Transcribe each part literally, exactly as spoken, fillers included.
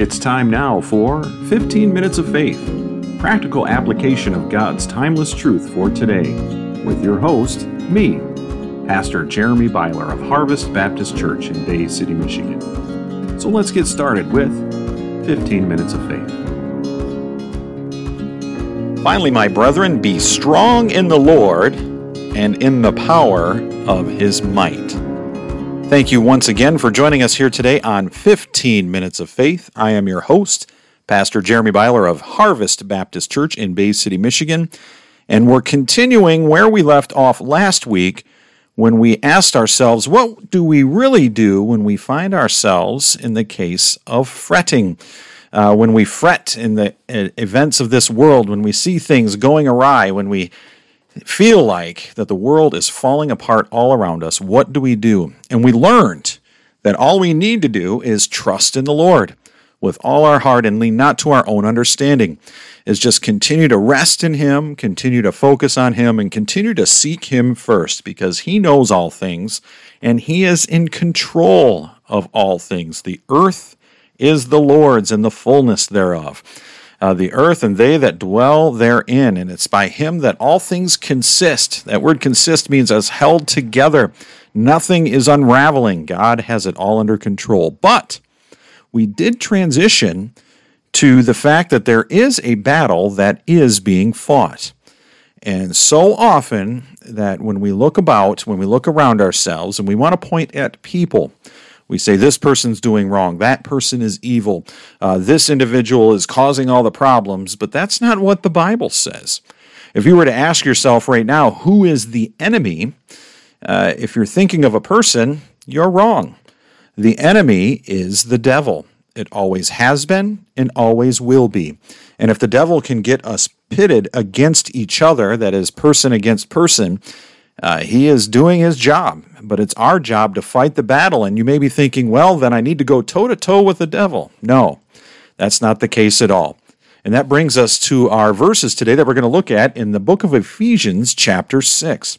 It's time now for fifteen minutes of Faith, practical application of God's timeless truth for today, with your host, me, Pastor Jeremy Beiler of Harvest Baptist Church in Bay City, Michigan. So let's get started with fifteen minutes of Faith. Finally, my brethren, be strong in the Lord and in the power of His might. Thank you once again for joining us here today on fifteen minutes of Faith. I am your host, Pastor Jeremy Beiler of Harvest Baptist Church in Bay City, Michigan, and we're continuing where we left off last week when we asked ourselves, what do we really do when we find ourselves in the case of fretting? Uh, when we fret in the uh, events of this world, when we see things going awry, when we feel like that the world is falling apart all around us, what do we do? And we learned that all we need to do is trust in the Lord with all our heart and lean not to our own understanding, is just continue to rest in Him, continue to focus on Him, and continue to seek Him first, because He knows all things and He is in control of all things. The earth is the Lord's and the fullness thereof. Uh, the earth and they that dwell therein, and it's by Him that all things consist. That word consist means as held together. Nothing is unraveling. God has it all under control. But we did transition to the fact that there is a battle that is being fought. And so often that when we look about, when we look around ourselves, and we want to point at people, we say, this person's doing wrong, that person is evil, uh, this individual is causing all the problems, but that's not what the Bible says. If you were to ask yourself right now, who is the enemy? Uh, if you're thinking of a person, you're wrong. The enemy is the devil. It always has been and always will be. And if the devil can get us pitted against each other, that is, person against person, Uh, he is doing his job, but it's our job to fight the battle. And you may be thinking, well, then I need to go toe-to-toe with the devil. No, that's not the case at all. And that brings us to our verses today that we're going to look at in the book of Ephesians chapter six.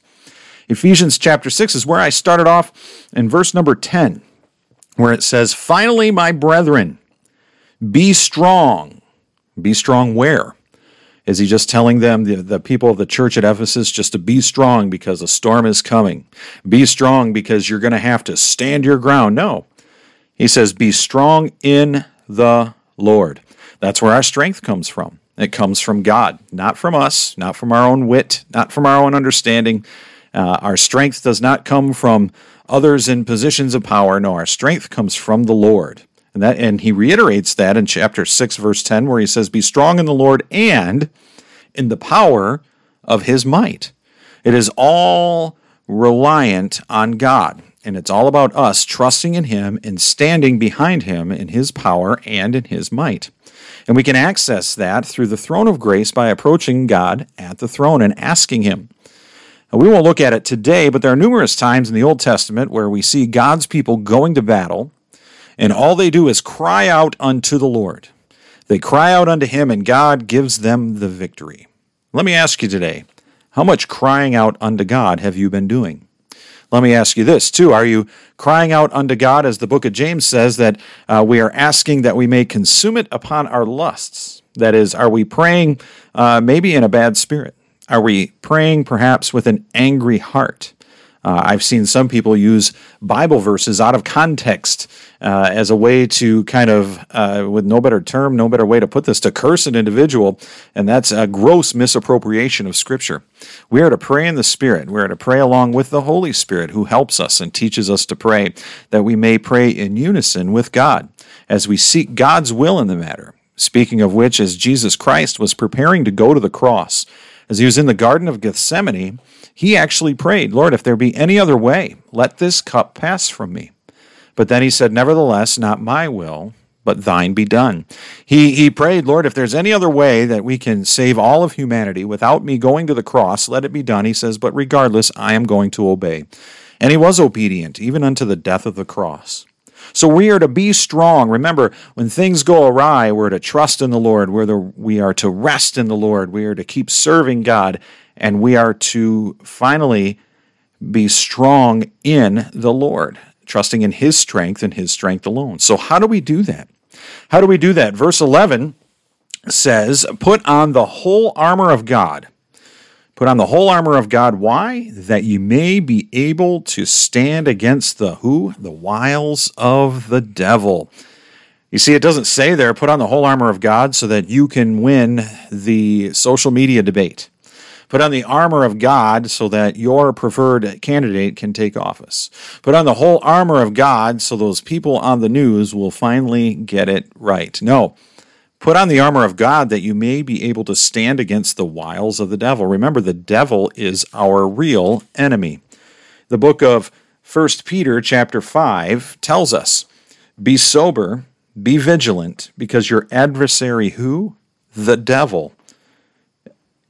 Ephesians chapter six is where I started off in verse number ten, where it says, finally, my brethren, be strong. Be strong where? Is he just telling them, the, the people of the church at Ephesus, just to be strong because a storm is coming? Be strong because you're going to have to stand your ground? No. He says, be strong in the Lord. That's where our strength comes from. It comes from God, not from us, not from our own wit, not from our own understanding. Uh, our strength does not come from others in positions of power. No, our strength comes from the Lord. And, that, and he reiterates that in chapter six, verse ten, where he says, be strong in the Lord and in the power of His might. It is all reliant on God, and it's all about us trusting in Him and standing behind Him in His power and in His might. And we can access that through the throne of grace by approaching God at the throne and asking Him. Now, we won't look at it today, but there are numerous times in the Old Testament where we see God's people going to battle, and all they do is cry out unto the Lord. They cry out unto Him, and God gives them the victory. Let me ask you today, how much crying out unto God have you been doing? Let me ask you this, too. Are you crying out unto God, as the book of James says, that uh, we are asking that we may consume it upon our lusts? That is, are we praying uh, maybe in a bad spirit? Are we praying perhaps with an angry heart? Uh, I've seen some people use Bible verses out of context uh, as a way to kind of, uh, with no better term, no better way to put this, to curse an individual, and that's a gross misappropriation of Scripture. We are to pray in the Spirit. We are to pray along with the Holy Spirit, who helps us and teaches us to pray, that we may pray in unison with God as we seek God's will in the matter. Speaking of which, as Jesus Christ was preparing to go to the cross, as He was in the Garden of Gethsemane, He actually prayed, Lord, if there be any other way, let this cup pass from me. But then He said, nevertheless, not my will, but thine be done. He, he prayed, Lord, if there's any other way that we can save all of humanity without me going to the cross, let it be done. He says, but regardless, I am going to obey. And He was obedient, even unto the death of the cross. So we are to be strong. Remember, when things go awry, we're to trust in the Lord. We're the, we are to rest in the Lord. We are to keep serving God. And we are to finally be strong in the Lord, trusting in His strength and His strength alone. So how do we do that? How do we do that? Verse eleven says, put on the whole armor of God. Put on the whole armor of God. Why? That you may be able to stand against the who? The wiles of the devil. You see, it doesn't say there, put on the whole armor of God so that you can win the social media debate. Put on the armor of God so that your preferred candidate can take office. Put on the whole armor of God so those people on the news will finally get it right. No. Put on the armor of God that you may be able to stand against the wiles of the devil. Remember, the devil is our real enemy. The book of First Peter chapter five tells us, be sober, be vigilant, because your adversary who? The devil,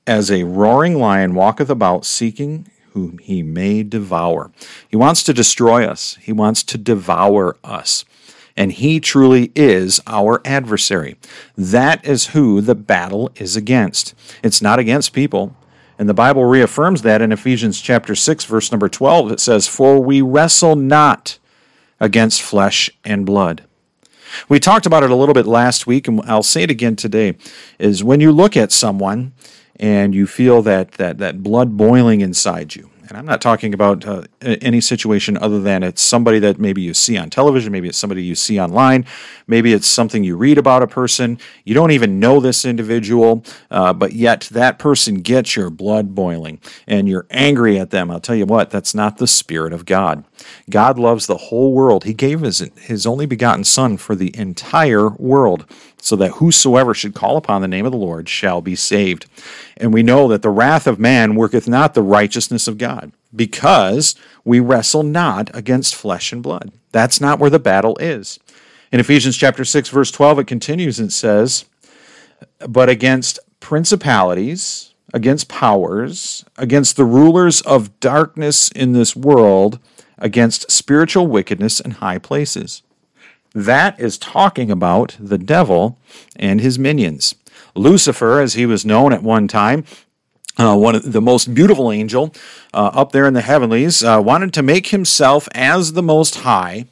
as a roaring lion, walketh about seeking whom he may devour. He wants to destroy us. He wants to devour us. And he truly is our adversary. That is who the battle is against. It's not against people. And the Bible reaffirms that in Ephesians chapter six, verse number twelve. It says, for we wrestle not against flesh and blood. We talked about it a little bit last week, and I'll say it again today, is when you look at someone and you feel that, that, that blood boiling inside you, and I'm not talking about uh, any situation other than it's somebody that maybe you see on television, maybe it's somebody you see online, maybe it's something you read about a person. You don't even know this individual, uh, but yet that person gets your blood boiling and you're angry at them. I'll tell you what, that's not the Spirit of God. God loves the whole world. He gave his, his only begotten Son for the entire world, so that whosoever should call upon the name of the Lord shall be saved. And we know that the wrath of man worketh not the righteousness of God, because we wrestle not against flesh and blood. That's not where the battle is. In Ephesians chapter six, verse twelve, it continues and says, but against principalities, against powers, against the rulers of darkness in this world, against spiritual wickedness in high places. That is talking about the devil and his minions. Lucifer, as he was known at one time, uh, one of the most beautiful angel uh, up there in the heavenlies, uh, wanted to make himself as the Most High.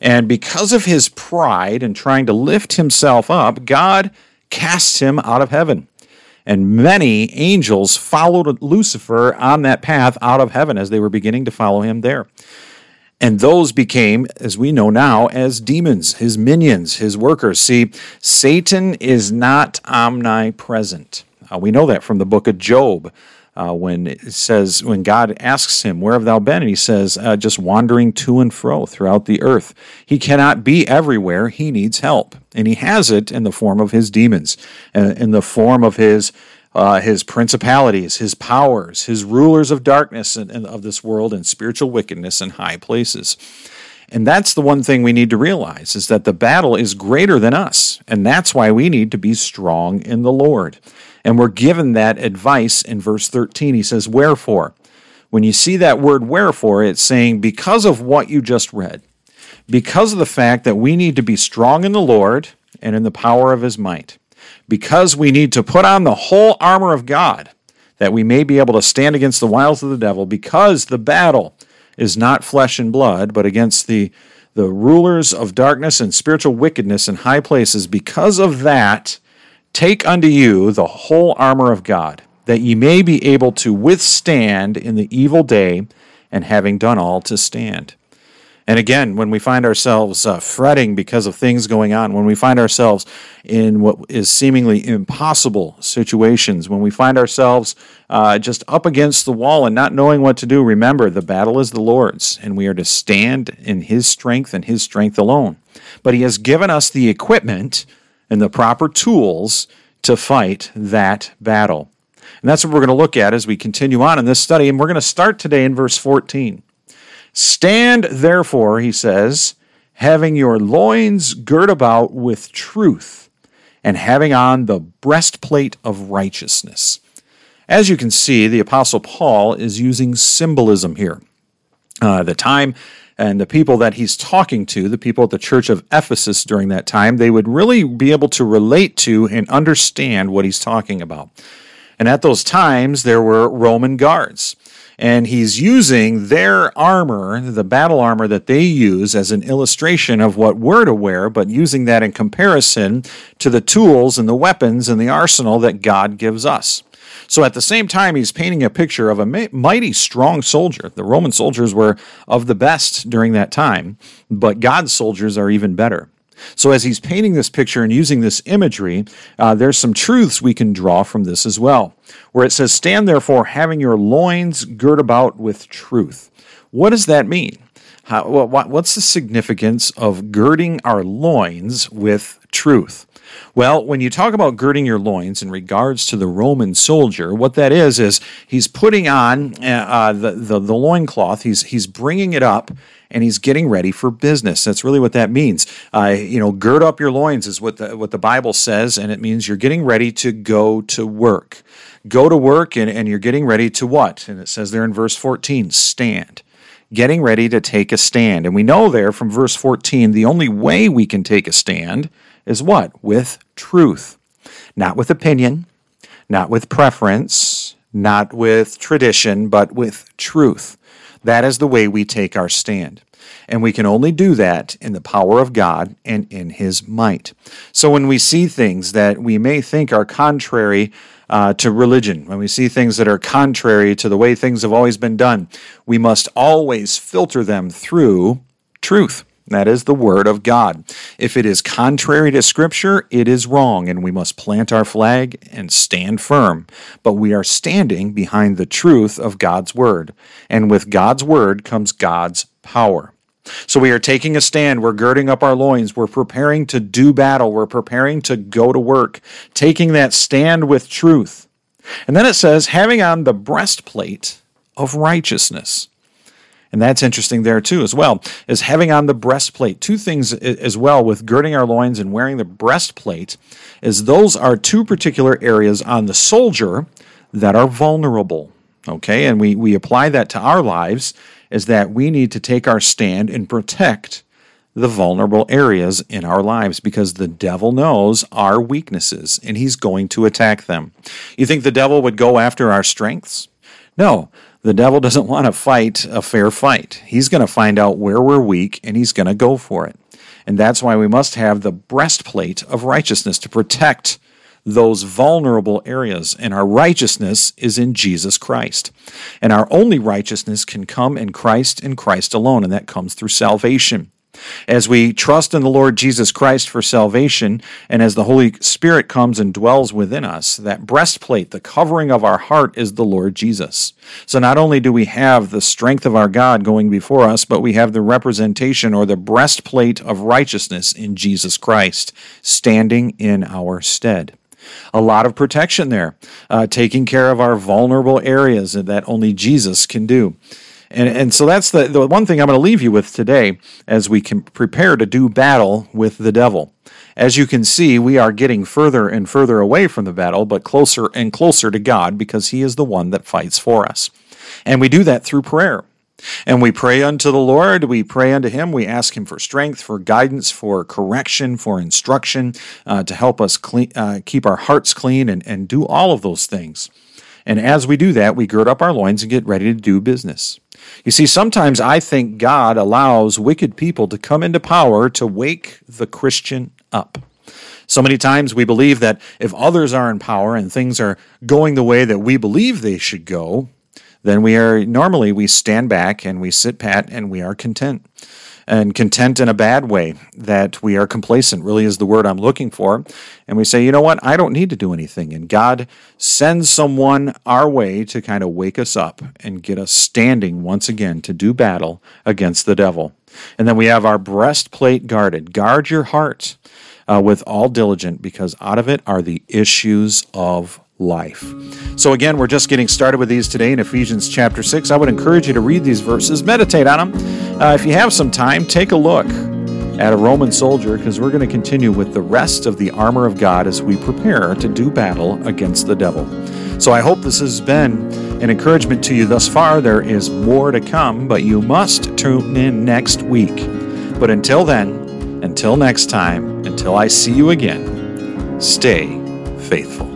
And because of his pride and trying to lift himself up, God cast him out of heaven. And many angels followed Lucifer on that path out of heaven as they were beginning to follow him there. And those became, as we know now, as demons, his minions, his workers. See, Satan is not omnipresent. Uh, we know that from the book of Job, uh, when it says, when God asks him, where have thou been? And he says, uh, just wandering to and fro throughout the earth. He cannot be everywhere. He needs help. And he has it in the form of his demons, in the form of his Uh, his principalities, his powers, his rulers of darkness and, and of this world, and spiritual wickedness in high places. And that's the one thing we need to realize, is that the battle is greater than us. And that's why we need to be strong in the Lord. And we're given that advice in verse thirteen. He says, wherefore. When you see that word wherefore, it's saying because of what you just read, because of the fact that we need to be strong in the Lord and in the power of his might, because we need to put on the whole armor of God, that we may be able to stand against the wiles of the devil, because the battle is not flesh and blood, but against the, the rulers of darkness and spiritual wickedness in high places. Because of that, take unto you the whole armor of God, that ye may be able to withstand in the evil day, and having done all, to stand. And again, when we find ourselves uh, fretting because of things going on, when we find ourselves in what is seemingly impossible situations, when we find ourselves uh, just up against the wall and not knowing what to do, remember, the battle is the Lord's, and we are to stand in his strength and his strength alone. But he has given us the equipment and the proper tools to fight that battle. And that's what we're going to look at as we continue on in this study. And we're going to start today in verse fourteen. Stand therefore, he says, having your loins girt about with truth, and having on the breastplate of righteousness. As you can see, the Apostle Paul is using symbolism here. Uh, the time and the people that he's talking to, the people at the church of Ephesus during that time, they would really be able to relate to and understand what he's talking about. And at those times, there were Roman guards. and he's using their armor, the battle armor that they use, as an illustration of what we're to wear, but using that in comparison to the tools and the weapons and the arsenal that God gives us. So at the same time, he's painting a picture of a mighty strong soldier. The Roman soldiers were of the best during that time, but God's soldiers are even better. So as he's painting this picture and using this imagery, uh, there's some truths we can draw from this as well, where it says, "Stand therefore, having your loins girt about with truth." What does that mean? How, what, what's the significance of girding our loins with truth? Well, when you talk about girding your loins in regards to the Roman soldier, what that is is he's putting on uh, the, the, the loincloth, he's, he's bringing it up, and he's getting ready for business. That's really what that means. Uh, you know, gird up your loins is what the, what the Bible says, and it means you're getting ready to go to work. Go to work, and, and you're getting ready to what? And it says there in verse fourteen, stand. Getting ready to take a stand. And we know there from verse fourteen, the only way we can take a stand is what? With truth. Not with opinion, not with preference, not with tradition, but with truth. That is the way we take our stand. And we can only do that in the power of God and in His might. So when we see things that we may think are contrary uh, to religion, when we see things that are contrary to the way things have always been done, we must always filter them through truth. That is the Word of God. If it is contrary to Scripture, it is wrong, and we must plant our flag and stand firm. But we are standing behind the truth of God's Word, and with God's Word comes God's power. So we are taking a stand, we're girding up our loins, we're preparing to do battle, we're preparing to go to work, taking that stand with truth. And then it says, having on the breastplate of righteousness. And that's interesting there too as well, is having on the breastplate. Two things as well with girding our loins and wearing the breastplate is those are two particular areas on the soldier that are vulnerable, okay? And we, we apply that to our lives is that we need to take our stand and protect the vulnerable areas in our lives because the devil knows our weaknesses and he's going to attack them. You think the devil would go after our strengths? No. The devil doesn't want to fight a fair fight. He's going to find out where we're weak, and he's going to go for it. And that's why we must have the breastplate of righteousness to protect those vulnerable areas. And our righteousness is in Jesus Christ. And our only righteousness can come in Christ and Christ alone, and that comes through salvation. As we trust in the Lord Jesus Christ for salvation, and as the Holy Spirit comes and dwells within us, that breastplate, the covering of our heart, is the Lord Jesus. So not only do we have the strength of our God going before us, but we have the representation or the breastplate of righteousness in Jesus Christ, standing in our stead. A lot of protection there, uh, taking care of our vulnerable areas that only Jesus can do. And, and so that's the, the one thing I'm going to leave you with today as we can prepare to do battle with the devil. As you can see, we are getting further and further away from the battle, but closer and closer to God because He is the one that fights for us. And we do that through prayer. And we pray unto the Lord, we pray unto Him, we ask Him for strength, for guidance, for correction, for instruction, uh, to help us clean, uh, keep our hearts clean and, and do all of those things. And as we do that, we gird up our loins and get ready to do business. You see, sometimes I think God allows wicked people to come into power to wake the Christian up. So many times we believe that if others are in power and things are going the way that we believe they should go, then we are normally we stand back and we sit pat and we are content. And content in a bad way, that we are complacent, really is the word I'm looking for. And we say, you know what, I don't need to do anything. And God sends someone our way to kind of wake us up and get us standing once again to do battle against the devil. And then we have our breastplate guarded. Guard your heart uh, with all diligence, because out of it are the issues of life. So again, we're just getting started with these today in Ephesians chapter six. I would encourage you to read these verses, meditate on them. Uh, if you have some time, take a look at a Roman soldier, because we're going to continue with the rest of the armor of God as we prepare to do battle against the devil. So I hope this has been an encouragement to you thus far. There is more to come, but you must tune in next week. But until then, until next time, until I see you again, stay faithful.